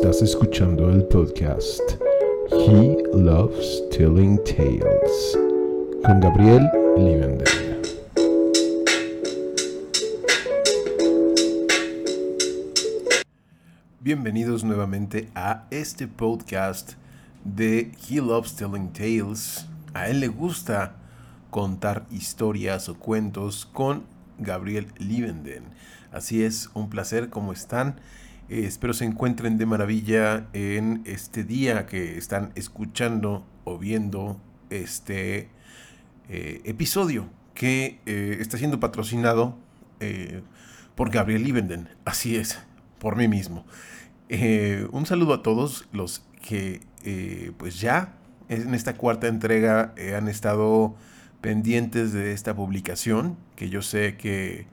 Estás escuchando el podcast He Loves Telling Tales con Gabriel Livenden. Bienvenidos nuevamente a este podcast de He Loves Telling Tales. A él le gusta contar historias o cuentos con Gabriel Livenden. Así es, un placer, ¿cómo están? Espero se encuentren de maravilla en este día que están escuchando o viendo este episodio que está siendo patrocinado por Gabriel Livenden. Así es, por mí mismo. Un saludo a todos los que pues ya en esta cuarta entrega han estado pendientes de esta publicación, que yo sé que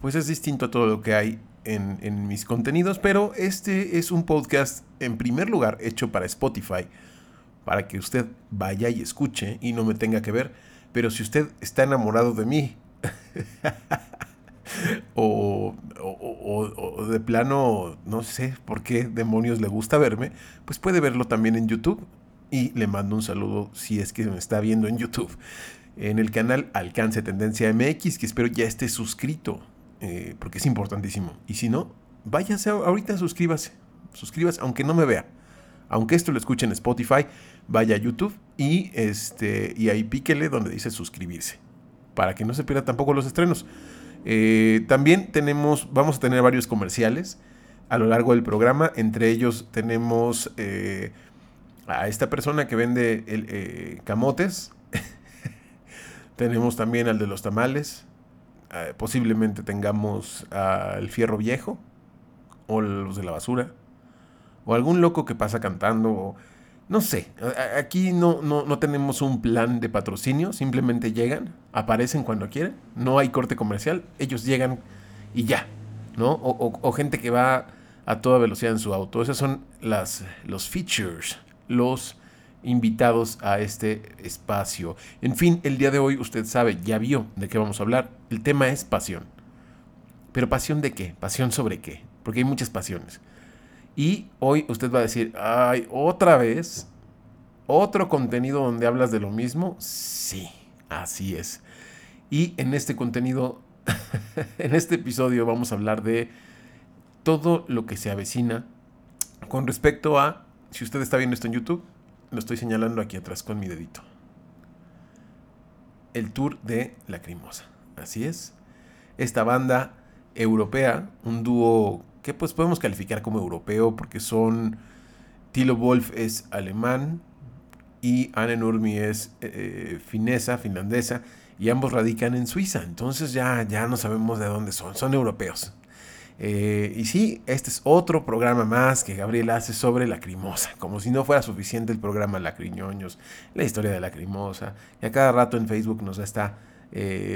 pues es distinto a todo lo que hay en mis contenidos, pero este es un podcast en primer lugar hecho para Spotify, para que usted vaya y escuche y no me tenga que ver. Pero si usted está enamorado de mí o de plano, no sé por qué demonios le gusta verme, pues puede verlo también en YouTube. Y le mando un saludo si es que me está viendo en YouTube, en el canal Alcance Tendencia MX, que espero ya esté suscrito, porque es importantísimo. Y si no, váyase ahorita, suscríbase, aunque no me vea. Aunque esto lo escuche en Spotify, vaya a YouTube y ahí píquele donde dice suscribirse, para que no se pierda tampoco los estrenos. También vamos a tener varios comerciales a lo largo del programa. Entre ellos tenemos a esta persona que vende camotes. Tenemos también al de los tamales. Posiblemente tengamos al Fierro Viejo, o los de la basura, o algún loco que pasa cantando, o no sé. Aquí no tenemos un plan de patrocinio, simplemente llegan, aparecen cuando quieren, no hay corte comercial, ellos llegan y ya, ¿no? O gente que va a toda velocidad en su auto. Esas son los features, los invitados a este espacio. En fin, el día de hoy, usted sabe, ya vio de qué vamos a hablar. El tema es pasión. ¿Pero pasión de qué? ¿Pasión sobre qué? Porque hay muchas pasiones. Y hoy usted va a decir, ay, otra vez, otro contenido donde hablas de lo mismo. Sí, así es. Y en este contenido, en este episodio vamos a hablar de todo lo que se avecina con respecto a, si usted está viendo esto en YouTube, lo estoy señalando aquí atrás con mi dedito, el tour de Lacrimosa. Así es. Esta banda europea, un dúo que pues podemos calificar como europeo, porque son Tilo Wolf es alemán y Anne Nurmi es finlandesa, y ambos radican en Suiza. Entonces ya no sabemos de dónde son europeos. Y sí, este es otro programa más que Gabriel hace sobre Lacrimosa, como si no fuera suficiente el programa Lacriñoños, la historia de Lacrimosa, y a cada rato en Facebook nos está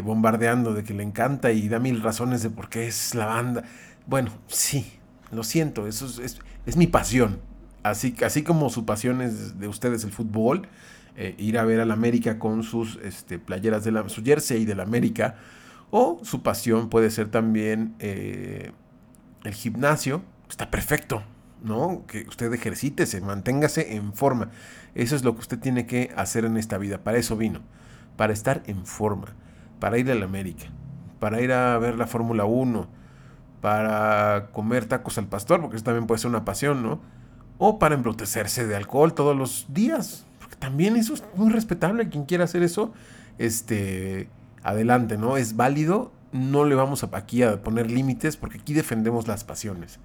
bombardeando de que le encanta y da mil razones de por qué es la banda. Bueno, sí, lo siento, eso es mi pasión. Así como su pasión es de ustedes el fútbol, ir a ver al América con sus playeras su jersey del América, o su pasión puede ser también el gimnasio. Está perfecto, ¿no? Que usted ejercítese, manténgase en forma. Eso es lo que usted tiene que hacer en esta vida. Para eso vino, para estar en forma, para ir a la América, para ir a ver la Fórmula 1, para comer tacos al pastor, porque eso también puede ser una pasión, ¿no? O para embrutecerse de alcohol todos los días, porque también eso es muy respetable. Quien quiera hacer eso, adelante, ¿no? Es válido. No le vamos aquí a poner límites, porque aquí defendemos las pasiones.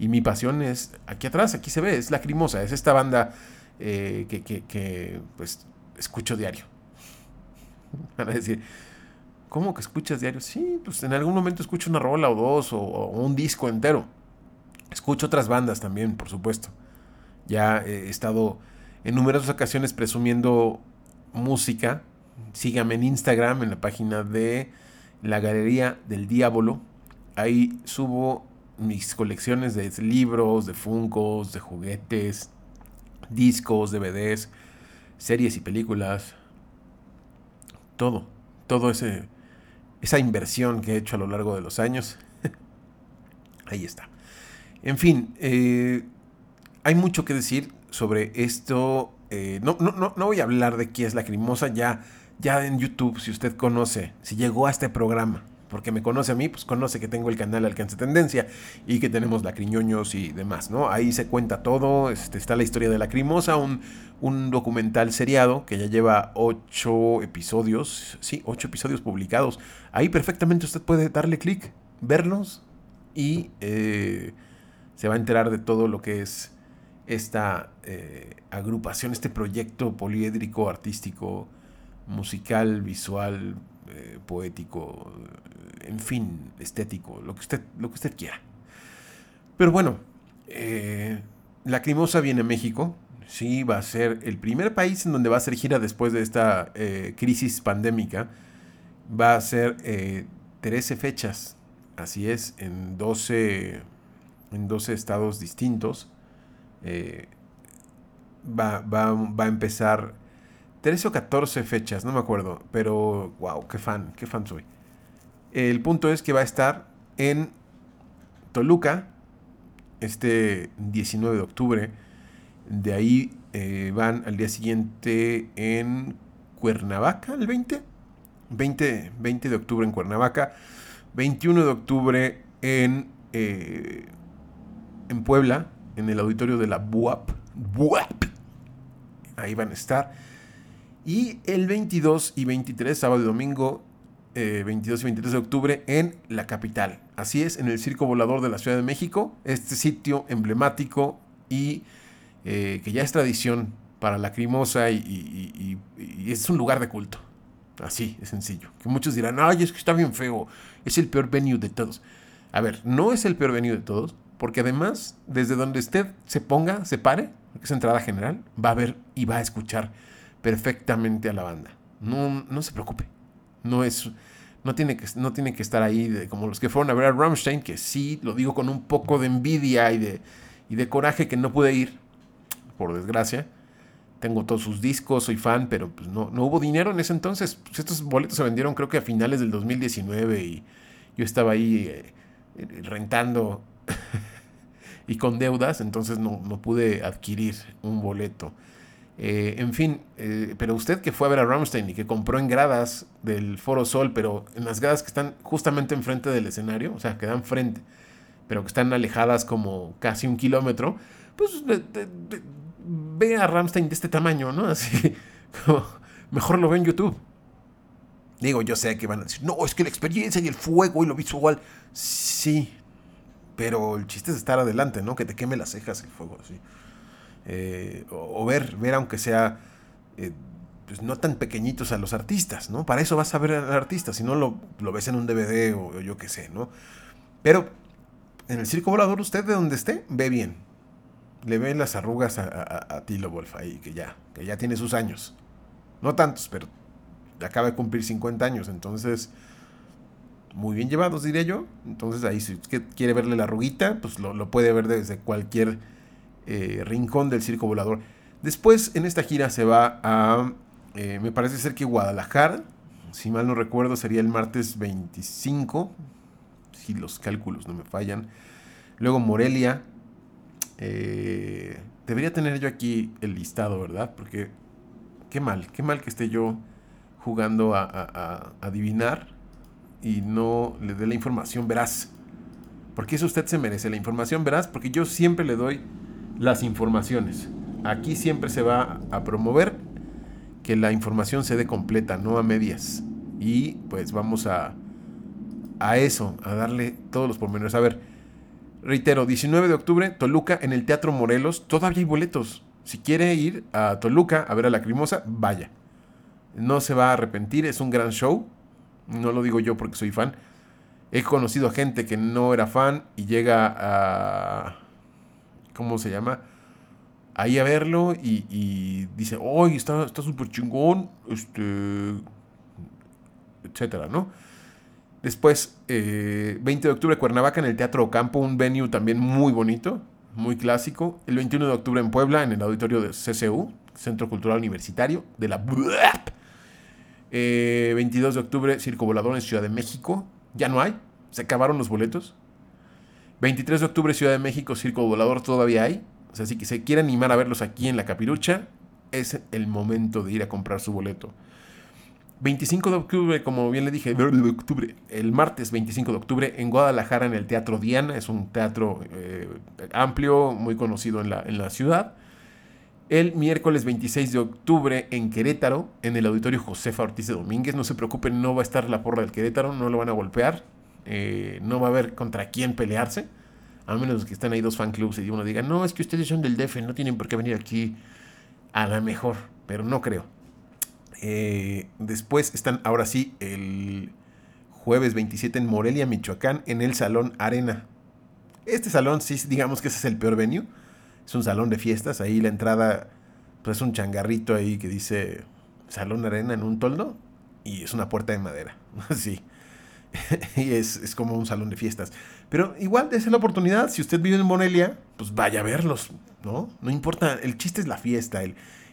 Y mi pasión es, aquí atrás, aquí se ve, es Lacrimosa. Es esta banda que pues escucho diario. Van a decir, ¿cómo que escuchas diario? Sí, pues en algún momento escucho una rola o dos, o un disco entero. Escucho otras bandas también, por supuesto. Ya he estado en numerosas ocasiones presumiendo música. Sígame en Instagram, en la página de La Galería del Diablo. Ahí subo mis colecciones de libros, de funcos, de juguetes, discos, DVDs, series y películas. Todo esa inversión que he hecho a lo largo de los años. Ahí está. En fin, Hay mucho que decir sobre esto. No voy a hablar de qué es Lacrimosa, ya en YouTube, si usted conoce, si llegó a este programa, porque me conoce a mí, pues conoce que tengo el canal Alcance Tendencia y que tenemos Lacriñoños y demás, ¿no? Ahí se cuenta todo, está la historia de Lacrimosa, un documental seriado que ya lleva 8 episodios publicados. Ahí perfectamente usted puede darle clic, verlos y se va a enterar de todo lo que es esta agrupación, este proyecto poliédrico, artístico, musical, visual, poético, en fin, estético, lo que usted quiera. Pero bueno, Lacrimosa viene a México. Sí, va a ser el primer país en donde va a ser gira después de esta crisis pandémica. Va a ser 13 fechas, así es, en 12 estados distintos. Va a empezar 13 o 14 fechas, no me acuerdo, pero wow, qué fan soy. El punto es que va a estar en Toluca este 19 de octubre. De ahí van al día siguiente en Cuernavaca, el 20 de octubre en Cuernavaca, 21 de octubre en Puebla, en el auditorio de la BUAP. Ahí van a estar. Y el 22 y 23, sábado y domingo, 22 y 23 de octubre, en la capital. Así es, en el Circo Volador de la Ciudad de México. Este sitio emblemático y que ya es tradición para Lacrimosa y es un lugar de culto. Así, es sencillo. Que muchos dirán, ay, es que está bien feo, es el peor venue de todos. A ver, no es el peor venue de todos, porque además, desde donde usted se ponga, se pare, porque es entrada general, va a ver y va a escuchar perfectamente a la banda. No se preocupe. No tiene que estar ahí como los que fueron a ver a Rammstein, que sí, lo digo con un poco de envidia y de coraje que no pude ir, por desgracia. Tengo todos sus discos, soy fan, pero pues no hubo dinero en ese entonces. Pues estos boletos se vendieron creo que a finales del 2019 y yo estaba ahí rentando y con deudas, entonces no pude adquirir un boleto. En fin, pero usted que fue a ver a Rammstein y que compró en gradas del Foro Sol, pero en las gradas que están justamente enfrente del escenario, o sea, que dan frente, pero que están alejadas como casi 1 kilómetro, pues ve a Rammstein de este tamaño, ¿no? Así, como, mejor lo ve en YouTube. Digo, yo sé que van a decir, no, es que la experiencia y el fuego y lo visual, sí, pero el chiste es estar adelante, ¿no? Que te queme las cejas el fuego, así. O ver aunque sea pues no tan pequeñitos a los artistas, ¿no? Para eso vas a ver al artista, si no lo ves en un DVD o yo qué sé, ¿no? Pero en el Circo Volador usted de donde esté, ve bien. Le ve las arrugas a Tilo Wolf ahí, que ya tiene sus años. No tantos, pero acaba de cumplir 50 años, entonces muy bien llevados, diría yo. Entonces ahí si usted quiere verle la arruguita, pues lo puede ver desde cualquier rincón del Circo Volador. Después en esta gira se va a me parece ser que Guadalajara, si mal no recuerdo sería el martes 25, si los cálculos no me fallan. Luego Morelia, debería tener yo aquí el listado, ¿verdad? Porque qué mal que esté yo jugando a adivinar y no le dé la información veraz, porque eso usted se merece la información veraz, porque yo siempre le doy las informaciones. Aquí siempre se va a promover que la información se dé completa, no a medias. Y pues vamos a eso, a darle todos los pormenores. A ver, reitero, 19 de octubre, Toluca, en el Teatro Morelos. Todavía hay boletos. Si quiere ir a Toluca a ver a Lacrimosa, vaya. No se va a arrepentir, es un gran show. No lo digo yo porque soy fan. He conocido a gente que no era fan y llega a... ¿cómo se llama? Ahí a verlo y dice, ¡oye, está súper chingón! Etcétera, ¿no? Después, 20 de octubre, Cuernavaca, en el Teatro Ocampo, un venue también muy bonito, muy clásico. El 21 de octubre en Puebla, en el auditorio de CCU, Centro Cultural Universitario, de la BUAP. 22 de octubre, Circo Volador en Ciudad de México. Ya no hay, se acabaron los boletos. 23 de octubre, Ciudad de México, Circo Volador, todavía hay. O sea, si se quiere animar a verlos aquí en La Capirucha, es el momento de ir a comprar su boleto. 25 de octubre, como bien le dije, el martes 25 de octubre en Guadalajara, en el Teatro Diana. Es un teatro amplio, muy conocido en la ciudad. El miércoles 26 de octubre en Querétaro, en el Auditorio Josefa Ortiz de Domínguez. No se preocupen, no va a estar la porra del Querétaro, no lo van a golpear. No va a haber contra quién pelearse, a menos que estén ahí dos fanclubs y uno diga, no, es que ustedes son del DF, no tienen por qué venir aquí. A lo mejor, pero no creo. Después están, ahora sí, el jueves 27 en Morelia, Michoacán, en el Salón Arena. Este salón, sí, digamos que ese es el peor venue. Es un salón de fiestas. Ahí la entrada, pues es un changarrito ahí que dice Salón Arena en un toldo. Y es una puerta de madera. Así. Y es como un salón de fiestas. Pero igual, esa es la oportunidad. Si usted vive en Morelia, pues vaya a verlos, ¿no? No importa. El chiste es la fiesta,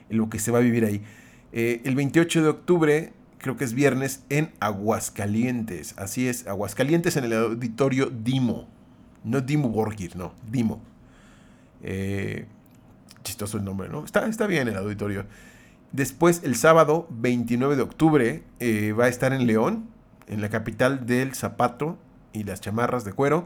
lo que se va a vivir ahí. El 28 de octubre, creo que es viernes, en Aguascalientes. Así es, Aguascalientes, en el Auditorio Dimo. No Dimo Borgir, no, Dimo. Chistoso el nombre, ¿no? Está bien el auditorio. Después, el sábado 29 de octubre, va a estar en León, en la capital del zapato y las chamarras de cuero,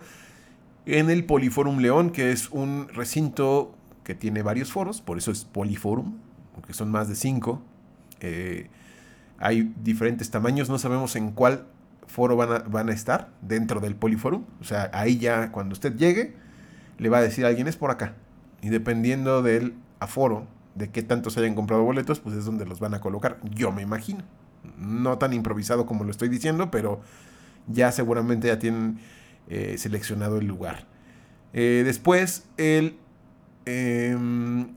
en el Poliforum León, que es un recinto que tiene varios foros, por eso es Poliforum, porque son más de 5. Hay diferentes tamaños, no sabemos en cuál foro van a estar dentro del Poliforum. O sea, ahí ya cuando usted llegue le va a decir a alguien, es por acá, y dependiendo del aforo, de qué tanto se hayan comprado boletos, pues es donde los van a colocar, yo me imagino. No tan improvisado como lo estoy diciendo, pero ya seguramente ya tienen seleccionado el lugar. Después, el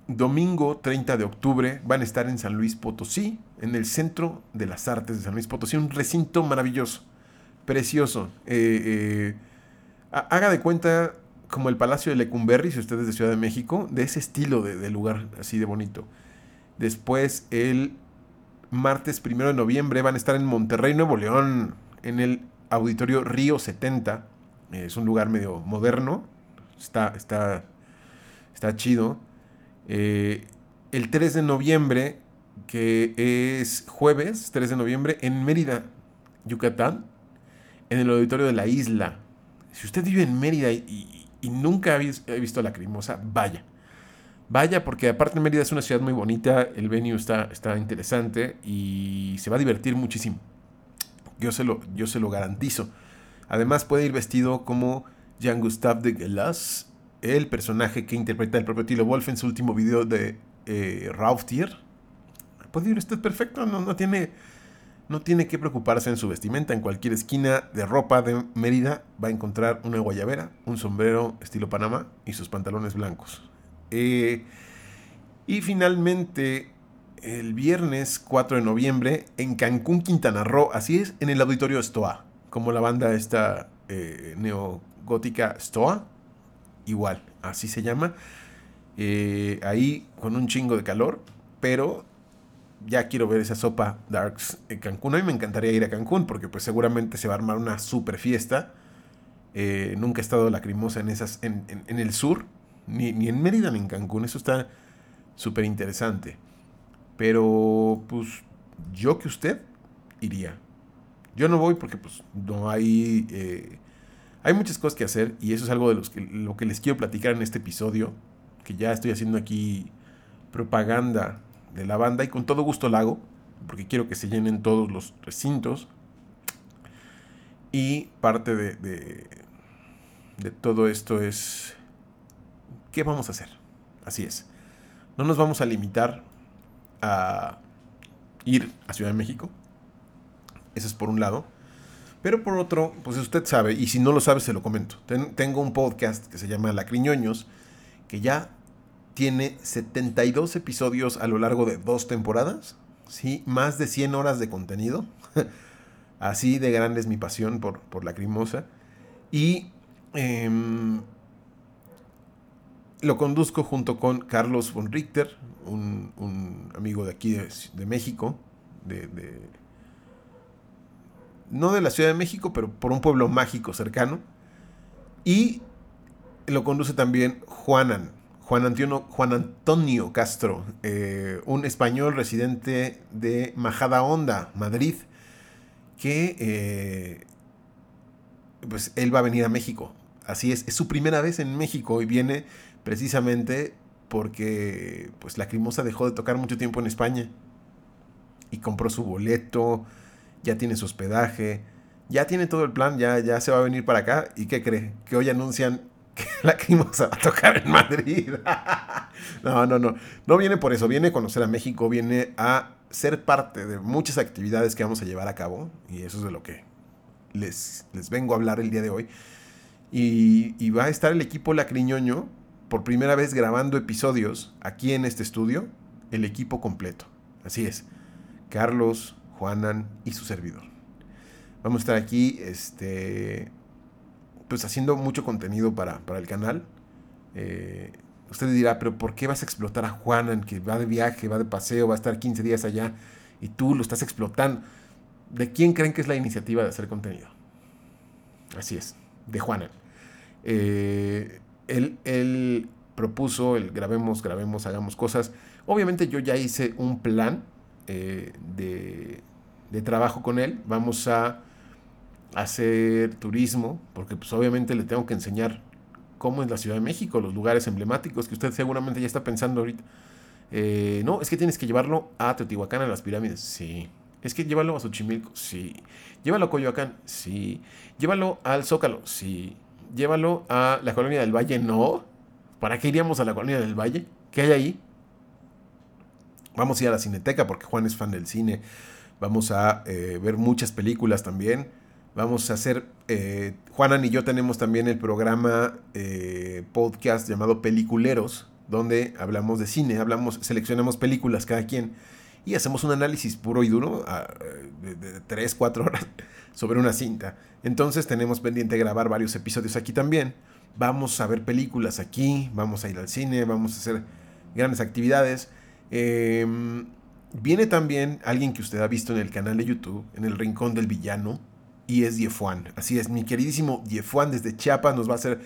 domingo 30 de octubre van a estar en San Luis Potosí, en el Centro de las Artes de San Luis Potosí, un recinto maravilloso, precioso. Haga de cuenta como el Palacio de Lecumberri, si usted es de Ciudad de México, de ese estilo de lugar así de bonito. Después, el martes 1 de noviembre van a estar en Monterrey, Nuevo León, en el Auditorio Río 70. Es un lugar medio moderno, está chido. El 3 de noviembre, que es jueves 3 de noviembre, en Mérida, Yucatán, en el Auditorio de la Isla. Si usted vive en Mérida y nunca ha visto Lacrimosa, vaya, porque aparte Mérida es una ciudad muy bonita, el venue está interesante y se va a divertir muchísimo. Yo se lo garantizo. Además, puede ir vestido como Jean-Gustave de Gelas, el personaje que interpreta el propio Tilo Wolf en su último video de Raubtier. Puede ir usted perfecto, no tiene que preocuparse en su vestimenta. En cualquier esquina de ropa de Mérida va a encontrar una guayabera, un sombrero estilo Panamá y sus pantalones blancos. Y finalmente, el viernes 4 de noviembre en Cancún, Quintana Roo, así es, en el Auditorio Stoa, como la banda esta neogótica Stoa. Igual, así se llama. Ahí con un chingo de calor, pero ya quiero ver esa sopa darks en Cancún. A mí me encantaría ir a Cancún porque pues seguramente se va a armar una super fiesta. Nunca he estado Lacrimosa en el sur, ni en Mérida ni en Cancún. Eso está súper interesante. Pero pues yo que usted iría. Yo no voy porque pues no hay... Hay muchas cosas que hacer y eso es algo de lo que les quiero platicar en este episodio, que ya estoy haciendo aquí propaganda de la banda y con todo gusto la hago, porque quiero que se llenen todos los recintos. Y parte de todo esto es, ¿qué vamos a hacer? Así es. No nos vamos a limitar a ir a Ciudad de México. Eso es por un lado. Pero por otro, pues usted sabe, y si no lo sabe, se lo comento. Tengo un podcast que se llama Lacriñoños, que ya tiene 72 episodios a lo largo de 2 temporadas, ¿sí? Más de 100 horas de contenido. Así de grande es mi pasión por Lacrimosa. Y lo conduzco junto con Carlos von Richter, un amigo de aquí, de México, no de la Ciudad de México, pero por un pueblo mágico cercano. Y lo conduce también Juanan. Juan Antonio Castro, un español residente de Majadahonda, Madrid, que pues él va a venir a México. Así es su primera vez en México y viene precisamente porque pues Lacrimosa dejó de tocar mucho tiempo en España y compró su boleto, ya tiene su hospedaje, ya tiene todo el plan, ya se va a venir para acá. ¿Y qué cree? Que hoy anuncian que Lacrimosa va a tocar en Madrid. No viene por eso, viene a conocer a México, viene a ser parte de muchas actividades que vamos a llevar a cabo, y eso es de lo que les vengo a hablar el día de hoy. Y va a estar el equipo Lacriñoño por primera vez grabando episodios aquí en este estudio, el equipo completo. Así es, Carlos, Juanan y su servidor. Vamos a estar aquí pues haciendo mucho contenido para el canal. Usted dirá, pero ¿por qué vas a explotar a Juanan que va de viaje, va de paseo, va a estar 15 días allá y tú lo estás explotando? ¿De quién creen que es la iniciativa de hacer contenido? Así es, de Juanan. Él propuso el grabemos, hagamos cosas. Obviamente yo ya hice un plan de trabajo con él. Vamos a hacer turismo, porque pues obviamente le tengo que enseñar cómo es la Ciudad de México, los lugares emblemáticos que usted seguramente ya está pensando ahorita. No, es que tienes que llevarlo a Teotihuacán, a las pirámides. Sí. Es que llévalo a Xochimilco. Sí. Llévalo a Coyoacán. Sí. Llévalo al Zócalo. Sí. Llévalo a la Colonia del Valle. No. ¿Para qué iríamos a la Colonia del Valle? ¿Qué hay ahí? Vamos a ir a la Cineteca porque Juan es fan del cine. Vamos a ver muchas películas también. Vamos a hacer... Juanan y yo tenemos también el programa podcast llamado Peliculeros, donde hablamos de cine, seleccionamos películas cada quien y hacemos un análisis puro y duro de 3, 4 horas sobre una cinta. Entonces tenemos pendiente grabar varios episodios aquí también. Vamos a ver películas aquí, vamos a ir al cine, vamos a hacer grandes actividades. Viene también alguien que usted ha visto en el canal de YouTube, en el Rincón del Villano, y es Diefuan. Así es, mi queridísimo Diefuan desde Chiapas nos va a hacer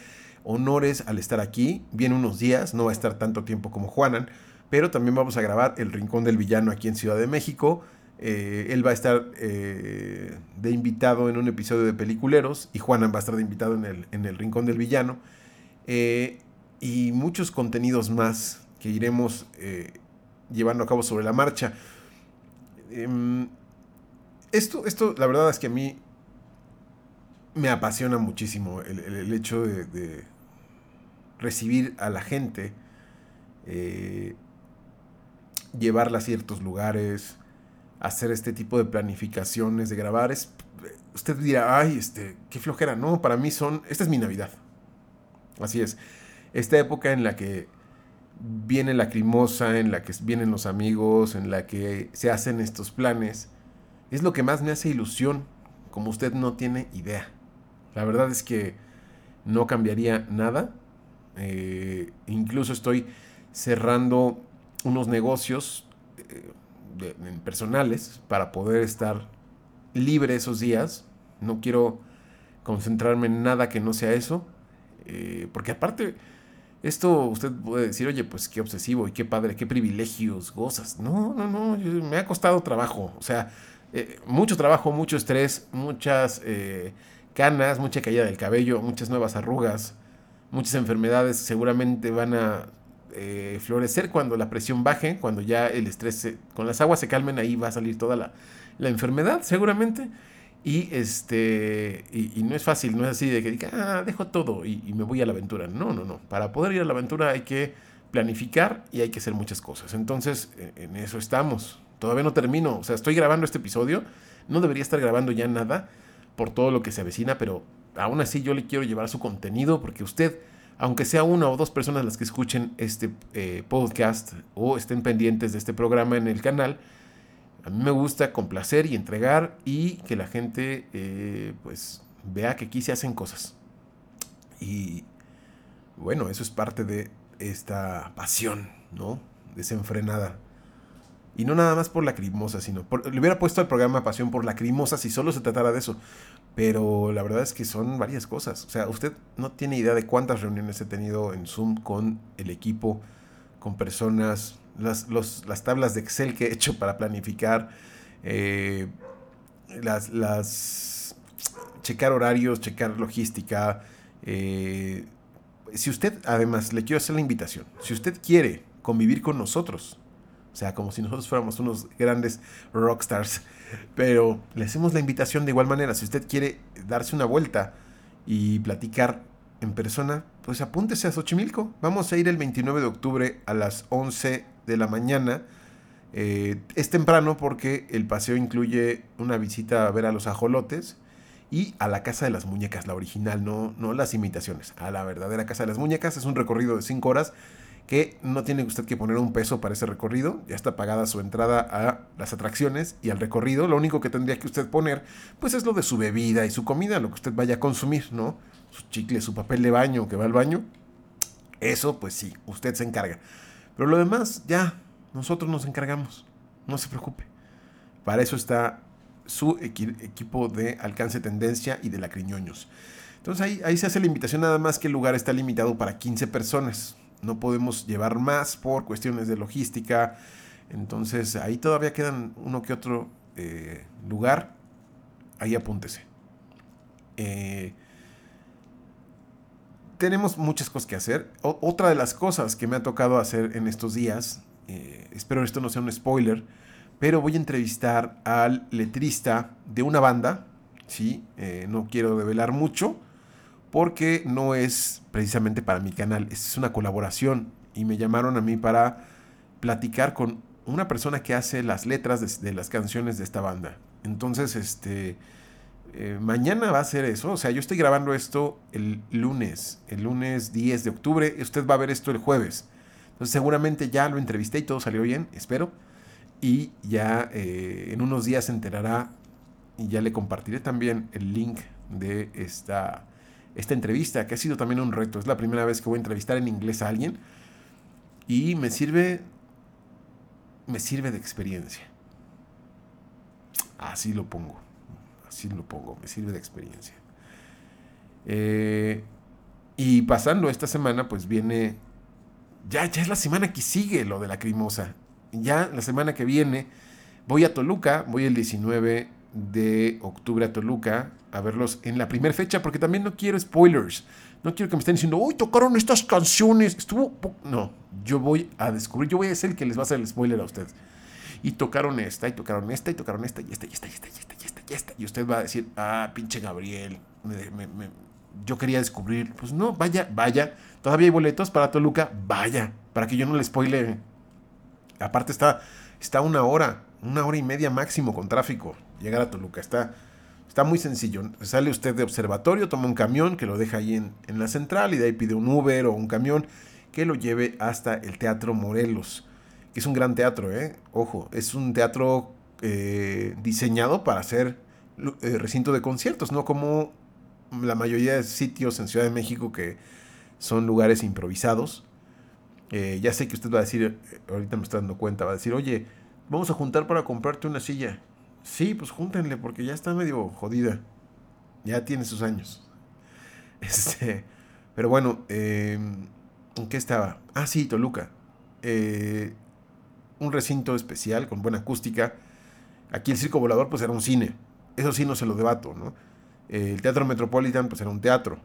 honores al estar aquí. Viene unos días, no va a estar tanto tiempo como Juanan, pero también vamos a grabar el Rincón del Villano aquí en Ciudad de México. Él va a estar de invitado en un episodio de Peliculeros y Juanan va a estar de invitado en el Rincón del Villano. Y muchos contenidos más que iremos... llevando a cabo sobre la marcha. Esto la verdad es que a mí me apasiona muchísimo el hecho de recibir a la gente, llevarla a ciertos lugares, hacer este tipo de planificaciones, de grabar. Usted dirá, ay, qué flojera. No, para mí esta es mi Navidad. Así es, esta época en la que viene Lacrimosa, en la que vienen los amigos, en la que se hacen estos planes. Es lo que más me hace ilusión, como usted no tiene idea. La verdad es que no cambiaría nada. Incluso estoy cerrando unos negocios personales para poder estar libre esos días. No quiero concentrarme en nada que no sea eso. Porque aparte... Esto usted puede decir, oye, pues qué obsesivo y qué padre, qué privilegios gozas. No, me ha costado trabajo. O sea, mucho trabajo, mucho estrés, muchas canas, mucha caída del cabello, muchas nuevas arrugas, muchas enfermedades seguramente van a florecer cuando la presión baje, cuando ya el estrés, con las aguas se calmen, ahí va a salir toda la enfermedad seguramente. Y no es fácil, no es así de que diga, dejo todo y me voy a la aventura. No. Para poder ir a la aventura hay que planificar y hay que hacer muchas cosas. Entonces, en eso estamos. Todavía no termino. O sea, estoy grabando este episodio. No debería estar grabando ya nada por todo lo que se avecina, pero aún así yo le quiero llevar su contenido porque usted, aunque sea una o dos personas las que escuchen este podcast o estén pendientes de este programa en el canal, a mí me gusta complacer y entregar y que la gente pues vea que aquí se hacen cosas. Y bueno, eso es parte de esta pasión, ¿no? Desenfrenada. Y no nada más por Lacrimosa, sino le hubiera puesto al programa Pasión por Lacrimosa si solo se tratara de eso. pero la verdad es que son varias cosas. O sea, usted no tiene idea de cuántas reuniones he tenido en Zoom con el equipo, con personas, las tablas de Excel que he hecho para planificar, checar horarios, checar logística. Si usted, además, le quiero hacer la invitación, si usted quiere convivir con nosotros, o sea, como si nosotros fuéramos unos grandes rockstars, pero le hacemos la invitación de igual manera. Si usted quiere darse una vuelta y platicar en persona, pues apúntese a Xochimilco. Vamos a ir el 29 de octubre a las 11 de la mañana. Es temprano porque el paseo incluye una visita a ver a los ajolotes y a la Casa de las Muñecas, la original, no las imitaciones, a la verdadera Casa de las Muñecas. Es un recorrido de 5 horas. Que no tiene usted que poner un peso para ese recorrido. Ya está pagada su entrada a las atracciones y al recorrido. Lo único que tendría que usted poner, pues, es lo de su bebida y su comida, lo que usted vaya a consumir, ¿no? Su chicle, su papel de baño, que va al baño. Eso, pues sí, usted se encarga. Pero lo demás, ya, nosotros nos encargamos. No se preocupe. Para eso está su equipo de Alcance Tendencia y de Lacriñoños. Entonces ahí se hace la invitación, nada más que el lugar está limitado para 15 personas. No podemos llevar más por cuestiones de logística. Entonces ahí todavía quedan uno que otro lugar. Ahí apúntese. Tenemos muchas cosas que hacer. Otra de las cosas que me ha tocado hacer en estos días, espero esto no sea un spoiler, pero voy a entrevistar al letrista de una banda, ¿sí? No quiero develar mucho porque no es precisamente para mi canal, es una colaboración y me llamaron a mí para platicar con una persona que hace las letras de las canciones de esta banda. Entonces, mañana va a ser eso. O sea, yo estoy grabando esto el lunes 10 de octubre, usted va a ver esto el jueves. Entonces seguramente ya lo entrevisté y todo salió bien, espero, y ya en unos días se enterará y ya le compartiré también el link de esta entrevista, que ha sido también un reto. Es la primera vez que voy a entrevistar en inglés a alguien y me sirve de experiencia. Así lo pongo, me sirve de experiencia. Y pasando esta semana, pues viene, ya es la semana que sigue lo de Lacrimosa. Ya la semana que viene voy a Toluca, voy el 19 de octubre a Toluca a verlos en la primera fecha, porque también no quiero spoilers, no quiero que me estén diciendo uy, tocaron estas canciones, no, yo voy a descubrir, yo voy a ser el que les va a hacer el spoiler a ustedes, y tocaron esta, y tocaron esta, y tocaron esta, y esta, y esta, y esta, y esta, y esta, y esta, y usted va a decir, ah, pinche Gabriel, yo quería descubrir. Pues no, vaya, todavía hay boletos para Toluca, vaya, para que yo no le spoile. Aparte está una hora y media máximo con tráfico, llegar a Toluca, está muy sencillo. Sale usted de Observatorio, toma un camión que lo deja ahí en la central y de ahí pide un Uber o un camión que lo lleve hasta el Teatro Morelos, que es un gran teatro, ojo, es un teatro diseñado para ser recinto de conciertos, no como la mayoría de sitios en Ciudad de México que son lugares improvisados. Ya sé que usted va a decir, ahorita me está dando cuenta, va a decir, oye, vamos a juntar para comprarte una silla. Sí, pues júntenle, porque ya está medio jodida. Ya tiene sus años. Pero bueno, ¿en qué estaba? Ah, sí, Toluca. Un recinto especial, con buena acústica. Aquí el Circo Volador, pues era un cine. Eso sí, no se lo debato, ¿no? El Teatro Metropolitan, pues era un teatro.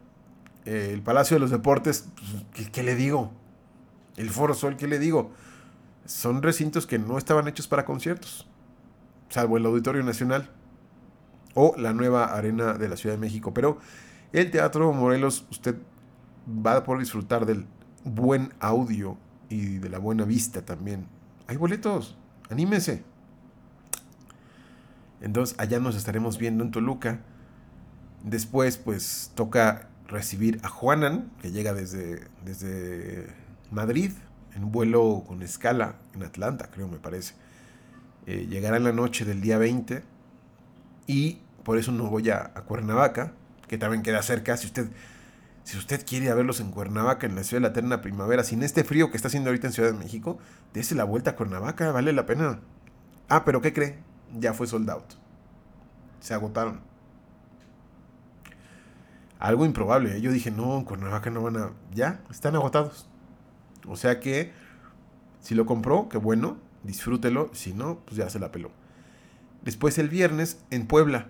El Palacio de los Deportes, pues, ¿qué le digo? El Foro Sol, ¿qué le digo? Son recintos que no estaban hechos para conciertos. Salvo el Auditorio Nacional o la nueva Arena de la Ciudad de México. Pero el Teatro Morelos, usted va a poder disfrutar del buen audio y de la buena vista también. Hay boletos, anímese. Entonces allá nos estaremos viendo en Toluca. Después pues toca recibir a Juanan, que llega desde Madrid en vuelo con escala en Atlanta, creo, me parece. Llegará en la noche del día 20 y por eso no voy a Cuernavaca, que también queda cerca. Si usted quiere verlos en Cuernavaca, en la ciudad de la eterna primavera, sin este frío que está haciendo ahorita en Ciudad de México, dése la vuelta a Cuernavaca, vale la pena. Ah, pero ¿qué cree? Ya fue sold out, se agotaron. algo improbable. Yo dije, no, en Cuernavaca no van a... Ya, están agotados. O sea que, si lo compró, qué bueno, disfrútelo. Si no, pues ya se la peló. Después el viernes en Puebla.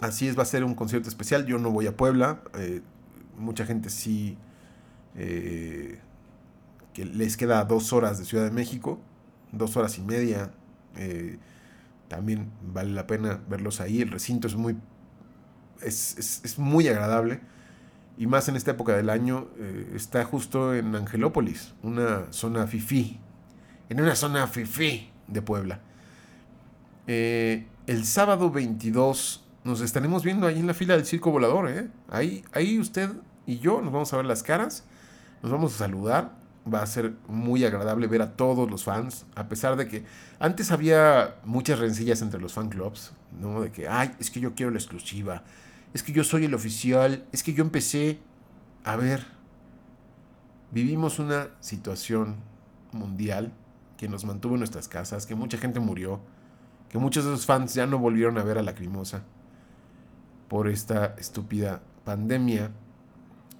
Así es, va a ser un concierto especial. Yo no voy a Puebla. Mucha gente sí... que les queda 2 horas de Ciudad de México, 2 horas y media. También vale la pena verlos ahí. El recinto es muy agradable, y más en esta época del año. Está justo en Angelópolis, una zona fifí de Puebla. El sábado 22 nos estaremos viendo ahí en la fila del Circo Volador, ¿eh? Ahí usted y yo nos vamos a ver las caras, nos vamos a saludar. Va a ser muy agradable ver a todos los fans, a pesar de que antes había muchas rencillas entre los fan clubs, ¿no? De que, ay, es que yo quiero la exclusiva, es que yo soy el oficial, es que yo empecé. A ver, vivimos una situación mundial que nos mantuvo en nuestras casas, que mucha gente murió, que muchos de esos fans ya no volvieron a ver a Lacrimosa por esta estúpida pandemia.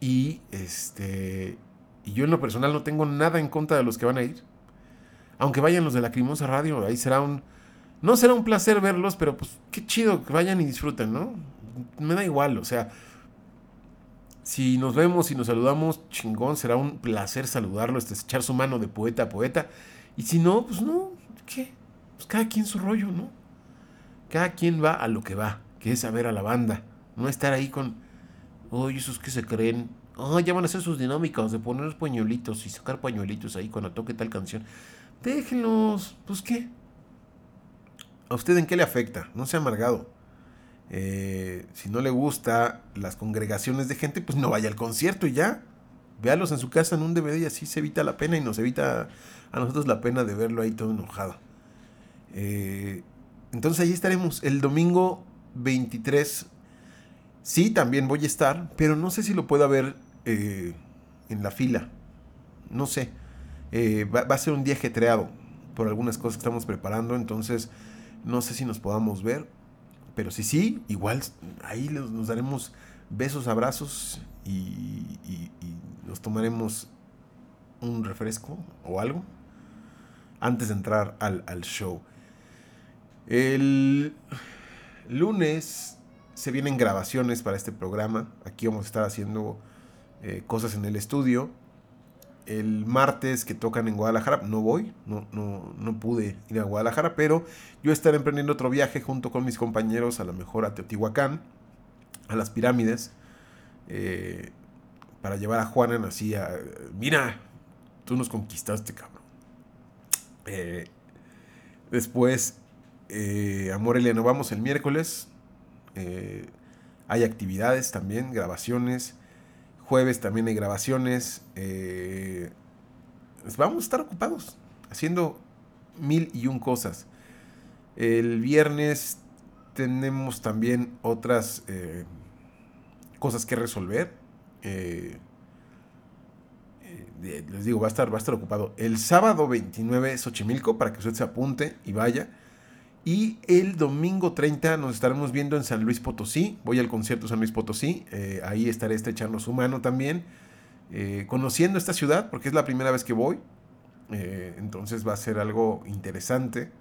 Y yo en lo personal no tengo nada en contra de los que van a ir. Aunque vayan los de Lacrimosa Radio, ahí será no será un placer verlos, pero pues qué chido que vayan y disfruten, ¿no? Me da igual, o sea, si nos vemos y nos saludamos, chingón, será un placer saludarlo, echar su mano de poeta a poeta. Y si no, pues no, ¿qué? Pues cada quien su rollo, ¿no? Cada quien va a lo que va, que es a ver a la banda. No estar ahí con, oye, esos que se creen, ya van a hacer sus dinámicas de poner pañuelitos y sacar pañuelitos ahí cuando toque tal canción. Déjenlos, pues qué. ¿A usted en qué le afecta? No sea amargado. Si no le gusta las congregaciones de gente, pues no vaya al concierto y ya. Véalos en su casa en un DVD y así se evita la pena, y nos evita a nosotros la pena de verlo ahí todo enojado. Entonces ahí estaremos el domingo 23. Sí, también voy a estar, pero no sé si lo pueda ver en la fila. No sé. Va a ser un día ajetreado por algunas cosas que estamos preparando, entonces no sé si nos podamos ver. Pero sí, igual ahí nos daremos besos, abrazos y nos tomaremos un refresco o algo antes de entrar al show. El lunes... se vienen grabaciones para este programa. Aquí vamos a estar haciendo cosas en el estudio. El martes que tocan en Guadalajara, no voy. No pude ir a Guadalajara, pero yo estaré emprendiendo otro viaje junto con mis compañeros, a lo mejor a Teotihuacán, a las pirámides, para llevar a Juanan así a... Mira, tú nos conquistaste, cabrón. Después, a Morelia nos vamos el miércoles. Hay actividades también, grabaciones. Jueves también hay grabaciones. Vamos a estar ocupados haciendo 1001 cosas. El viernes tenemos también otras cosas que resolver. Les digo, va a estar ocupado. El sábado 29 es Xochimilco, para que usted se apunte y vaya. Y el domingo 30 nos estaremos viendo en San Luis Potosí. Voy al concierto San Luis Potosí. Ahí estaré estrechando su mano también. Conociendo esta ciudad, porque es la primera vez que voy. Entonces va a ser algo interesante.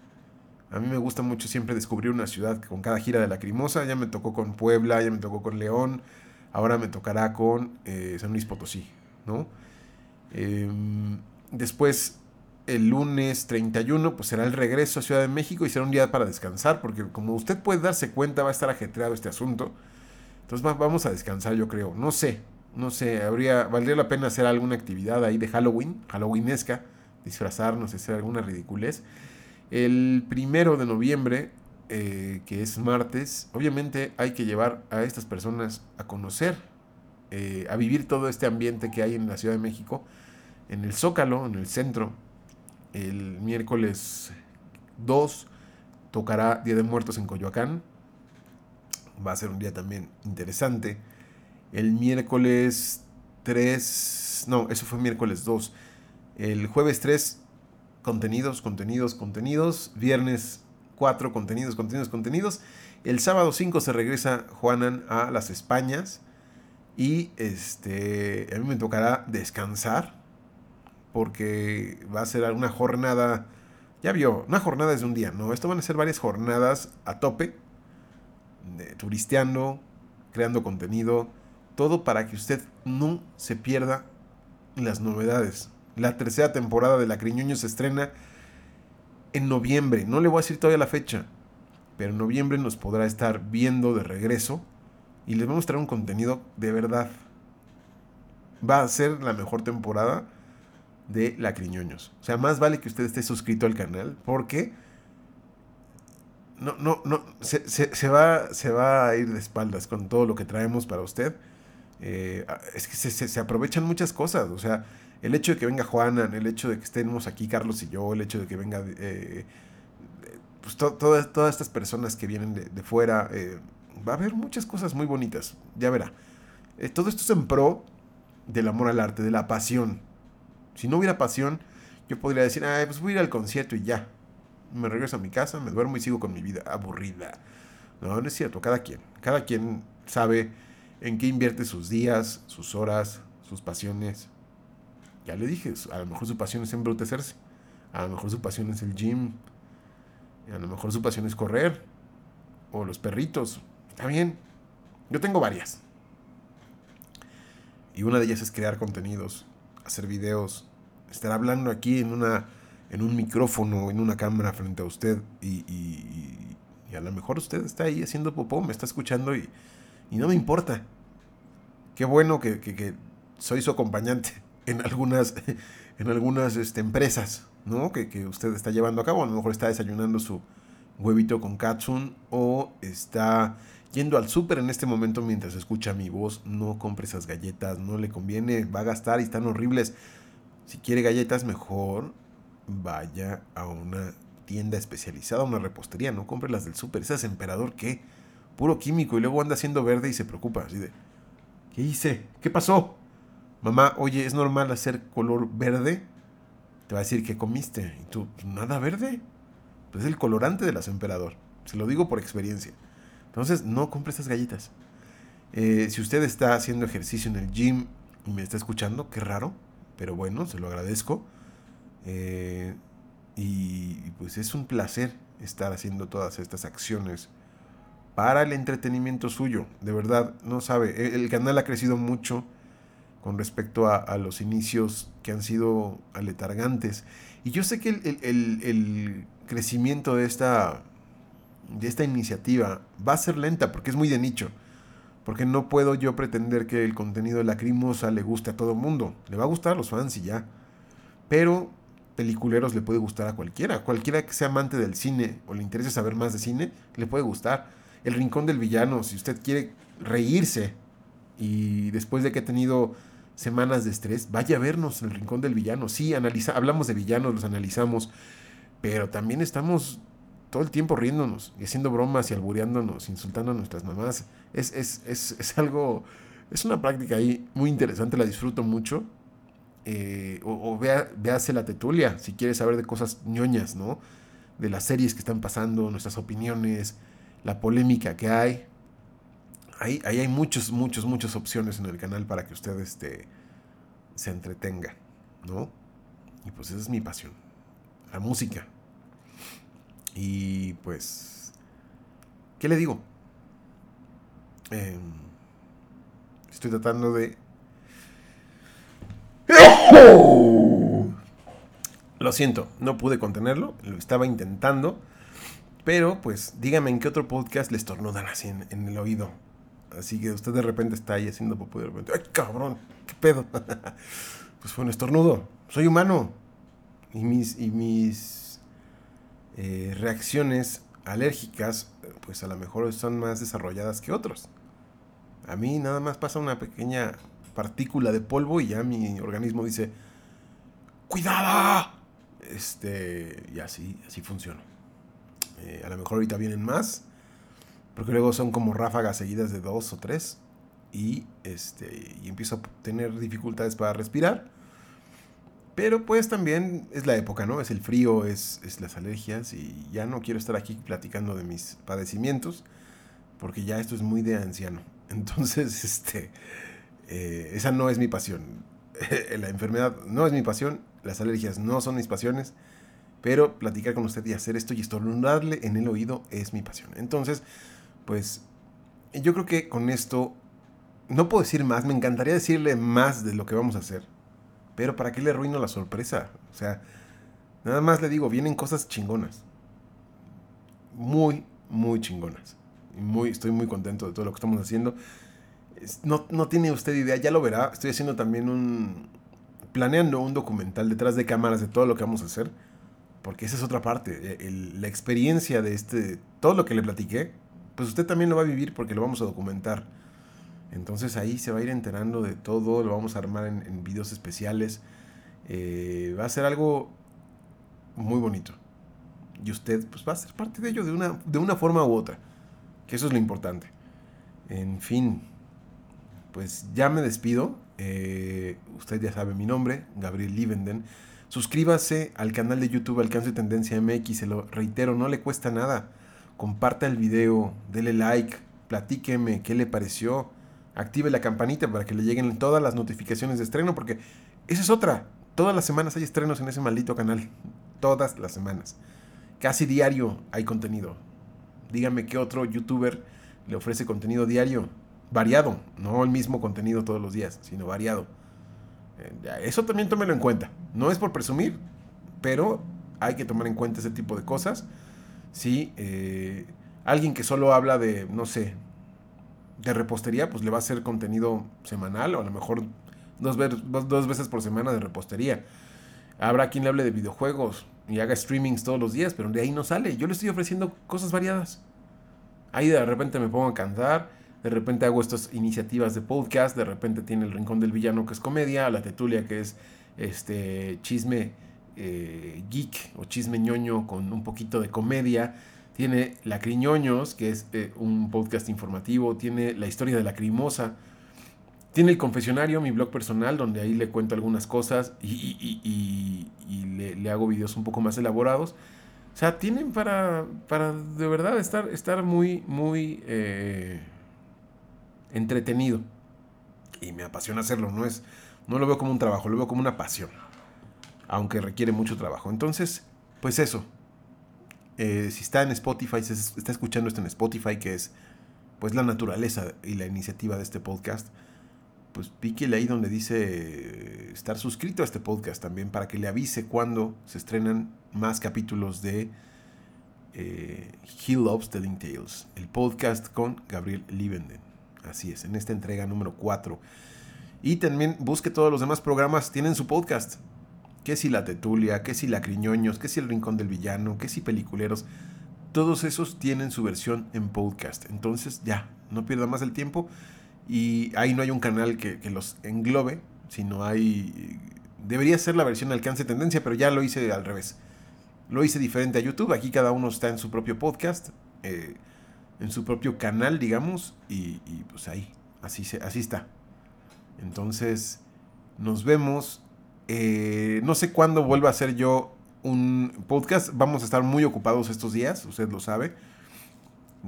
A mí me gusta mucho siempre descubrir una ciudad con cada gira de Lacrimosa. Ya me tocó con Puebla, ya me tocó con León. Ahora me tocará con San Luis Potosí, ¿no? Después... el lunes 31, pues será el regreso a Ciudad de México y será un día para descansar, porque como usted puede darse cuenta, va a estar ajetreado este asunto. Entonces vamos a descansar, yo creo. No sé, valdría la pena hacer alguna actividad ahí de Halloweenesca, disfrazarnos, hacer alguna ridiculez. El 1 de noviembre, que es martes, obviamente hay que llevar a estas personas a conocer, a vivir todo este ambiente que hay en la Ciudad de México, en el Zócalo, en el centro. El miércoles 2 tocará Día de Muertos en Coyoacán. Va a ser un día también interesante. El miércoles 3... No, eso fue miércoles 2. El jueves 3, contenidos. Viernes 4, contenidos. El sábado 5 se regresa Juanan a las Españas. Y a mí me tocará descansar, porque va a ser una jornada, ya vio, una jornada es de un día, no, esto van a ser varias jornadas a tope, turisteando, creando contenido, todo para que usted no se pierda las novedades. La tercera temporada de Lacriñoños se estrena en noviembre, no le voy a decir todavía la fecha, pero en noviembre nos podrá estar viendo de regreso y les voy a mostrar un contenido de verdad. Va a ser la mejor temporada de Lacriñoños. O sea, más vale que usted esté suscrito al canal, porque se va a ir de espaldas con todo lo que traemos para usted. Es que se aprovechan muchas cosas. O sea, el hecho de que venga Juanan, el hecho de que estemos aquí Carlos y yo, el hecho de que venga pues todas estas personas que vienen de fuera, va a haber muchas cosas muy bonitas, ya verá. Todo esto es en pro del amor al arte, de la pasión. Si no hubiera pasión, yo podría decir, pues voy a ir al concierto y ya. Me regreso a mi casa, me duermo y sigo con mi vida aburrida. No, no es cierto, cada quien sabe en qué invierte sus días, sus horas, sus pasiones. Ya le dije, a lo mejor su pasión es embrutecerse, a lo mejor su pasión es el gym, a lo mejor su pasión es correr, o los perritos. Está bien, yo tengo varias. Y una de ellas es crear contenidos, hacer videos, estar hablando aquí en un micrófono, en una cámara frente a usted. Y a lo mejor usted está ahí haciendo popó, me está escuchando y no me importa. Qué bueno que soy su acompañante en algunas empresas, ¿no? Que usted está llevando a cabo. A lo mejor está desayunando su huevito con katsun o está yendo al súper en este momento mientras escucha mi voz. No compre esas galletas, no le conviene, va a gastar y están horribles. Si quiere galletas, mejor vaya a una tienda especializada, a una repostería, no compre las del súper. Esas Emperador, ¿qué? Puro químico, y luego anda haciendo verde y se preocupa, así de, ¿qué hice? ¿Qué pasó? Mamá, oye, ¿es normal hacer color verde? Te va a decir, ¿qué comiste? Y tú, nada verde. Pues es el colorante de las Emperador. Se lo digo por experiencia. Entonces, no compre estas galletas. Si usted está haciendo ejercicio en el gym y me está escuchando, qué raro, pero bueno, se lo agradezco. Y pues es un placer estar haciendo todas estas acciones para el entretenimiento suyo. De verdad, no sabe. El canal ha crecido mucho con respecto a los inicios, que han sido aletargantes. Y yo sé que el crecimiento de esta iniciativa va a ser lenta, porque es muy de nicho, porque no puedo yo pretender que el contenido de Lacrimosa le guste a todo mundo. Le va a gustar a los fans y ya, pero Peliculeros le puede gustar a cualquiera que sea amante del cine o le interese saber más de cine, le puede gustar. El Rincón del Villano, si usted quiere reírse y después de que ha tenido semanas de estrés, vaya a vernos en el Rincón del Villano. Sí, hablamos de villanos, los analizamos, pero también estamos todo el tiempo riéndonos y haciendo bromas y albureándonos, insultando a nuestras mamás. Es algo, es una práctica ahí muy interesante, la disfruto mucho. Véase La Tetulia si quiere saber de cosas ñoñas, ¿no? De las series que están pasando, nuestras opiniones, la polémica que hay. Ahí hay muchas opciones en el canal para que usted se entretenga, ¿no? Y pues esa es mi pasión, la música. Y pues, ¿qué le digo? Estoy tratando de... Lo siento, no pude contenerlo, lo estaba intentando, pero pues dígame en qué otro podcast les estornudan así en el oído. Así que usted de repente está ahí haciendo popó y de repente, ¡ay, cabrón! ¿Qué pedo? Pues fue un estornudo, soy humano. Y mis reacciones alérgicas, pues a lo mejor son más desarrolladas que otros. A mí nada más pasa una pequeña partícula de polvo y ya mi organismo dice, ¡cuidado! Y así funciona. A lo mejor ahorita vienen más, porque luego son como ráfagas seguidas de 2 o 3 y empiezo a tener dificultades para respirar. Pero pues también es la época, ¿no? Es el frío, es las alergias, y ya no quiero estar aquí platicando de mis padecimientos, porque ya esto es muy de anciano. Entonces, Esa no es mi pasión. La enfermedad no es mi pasión, las alergias no son mis pasiones, pero platicar con usted y hacer esto y estornudarle en el oído es mi pasión. Entonces, pues yo creo que con esto no puedo decir más, me encantaría decirle más de lo que vamos a hacer, pero ¿para qué le arruino la sorpresa? O sea, nada más le digo, vienen cosas chingonas, muy, muy chingonas. Estoy muy contento de todo lo que estamos haciendo. No tiene usted idea, ya lo verá. Estoy haciendo también planeando un documental detrás de cámaras de todo lo que vamos a hacer, porque esa es otra parte. La experiencia de todo lo que le platiqué, pues usted también lo va a vivir porque lo vamos a documentar. Entonces ahí se va a ir enterando de todo, lo vamos a armar en videos especiales. Va a ser algo muy bonito. Y usted pues va a ser parte de ello de una forma u otra, que eso es lo importante. En fin, pues ya me despido. Usted ya sabe mi nombre, Gabriel Livenden. Suscríbase al canal de YouTube Alcance Tendencia MX, se lo reitero, no le cuesta nada. Comparta el video, dele like, platíqueme qué le pareció. Active la campanita para que le lleguen todas las notificaciones de estreno, porque esa es otra. Todas las semanas hay estrenos en ese maldito canal. Todas las semanas. Casi diario hay contenido. Dígame qué otro youtuber le ofrece contenido diario. Variado, no el mismo contenido todos los días, sino variado. Eso también tómelo en cuenta. No es por presumir, pero hay que tomar en cuenta ese tipo de cosas. Si alguien que solo habla de, no sé, de repostería, pues le va a hacer contenido semanal, o a lo mejor dos veces por semana de repostería. Habrá quien le hable de videojuegos y haga streamings todos los días, pero de ahí no sale. Yo le estoy ofreciendo cosas variadas. Ahí de repente me pongo a cantar, de repente hago estas iniciativas de podcast, de repente tiene el Rincón del Villano, que es comedia, La Tetulia, que es chisme geek o chisme ñoño con un poquito de comedia, tiene Lacriñoños, que es un podcast informativo, tiene la historia de Lacrimosa, tiene el confesionario, mi blog personal, donde ahí le cuento algunas cosas y le hago videos un poco más elaborados. O sea, tienen para de verdad estar muy, muy... entretenido, y me apasiona hacerlo. No lo veo como un trabajo, lo veo como una pasión, aunque requiere mucho trabajo. Entonces, pues eso, si está en Spotify, si está escuchando esto en Spotify, que es pues la naturaleza y la iniciativa de este podcast, pues píquele ahí donde dice estar suscrito a este podcast también, para que le avise cuando se estrenan más capítulos de He Loves Telling Tales, el podcast con Gabriel Livenden. Así es, en esta entrega número 4. Y también busque todos los demás programas, tienen su podcast. Que si La Tetulia, que si Lacriñoños, que si El Rincón del Villano, que si Peliculeros. Todos esos tienen su versión en podcast. Entonces ya, no pierda más el tiempo. Y ahí no hay un canal que los englobe, sino hay... Debería ser la versión Alcance Tendencia, pero ya lo hice al revés. Lo hice diferente a YouTube. Aquí cada uno está en su propio podcast. En su propio canal, digamos, y pues ahí, así está. Entonces, nos vemos. No sé cuándo vuelva a hacer yo un podcast. Vamos a estar muy ocupados estos días, usted lo sabe.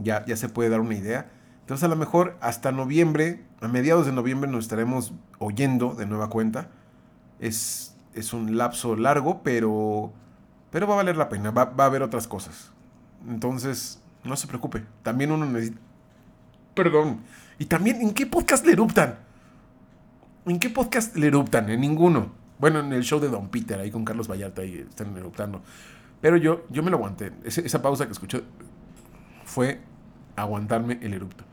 Ya se puede dar una idea. Entonces, a lo mejor hasta noviembre, a mediados de noviembre, nos estaremos oyendo de nueva cuenta. Es un lapso largo, pero va a valer la pena. Va a haber otras cosas. Entonces... No se preocupe, también uno necesita... Perdón. Y también, ¿en qué podcast le eruptan? ¿En qué podcast le eruptan? En ninguno. Bueno, en el show de Don Peter, ahí con Carlos Vallarta, ahí están eruptando. Pero yo me lo aguanté. Esa pausa que escuché fue aguantarme el erupto.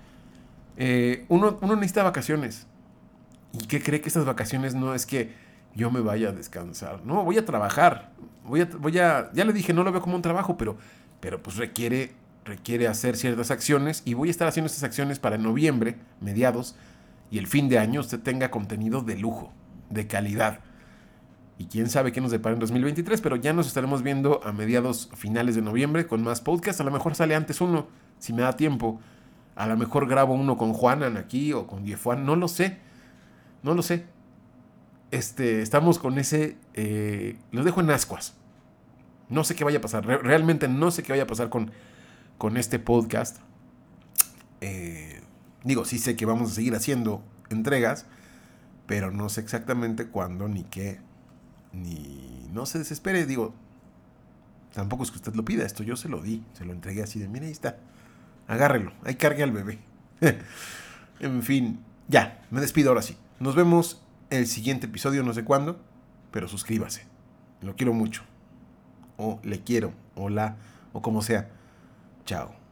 Uno necesita vacaciones. ¿Y qué cree que estas vacaciones no es que yo me vaya a descansar? No, voy a trabajar. Ya le dije, no lo veo como un trabajo, pero pues requiere hacer ciertas acciones, y voy a estar haciendo estas acciones para noviembre, mediados, y el fin de año usted tenga contenido de lujo, de calidad. Y quién sabe qué nos depara en 2023, pero ya nos estaremos viendo a mediados, finales de noviembre, con más podcasts. A lo mejor sale antes uno, si me da tiempo. A lo mejor grabo uno con Juanan aquí o con Diefuan, no lo sé. Estamos con ese... lo dejo en ascuas. No sé qué vaya a pasar, realmente no sé qué vaya a pasar con este podcast. Digo, sí sé que vamos a seguir haciendo entregas, pero no sé exactamente cuándo ni qué, ni no se desespere, digo, tampoco es que usted lo pida, esto yo se lo di, se lo entregué así de, mire, ahí está, agárrelo, ahí cargue al bebé. En fin, ya, me despido ahora sí. Nos vemos el siguiente episodio, no sé cuándo, pero suscríbase. Lo quiero mucho, o le quiero, o la, o como sea. Chao.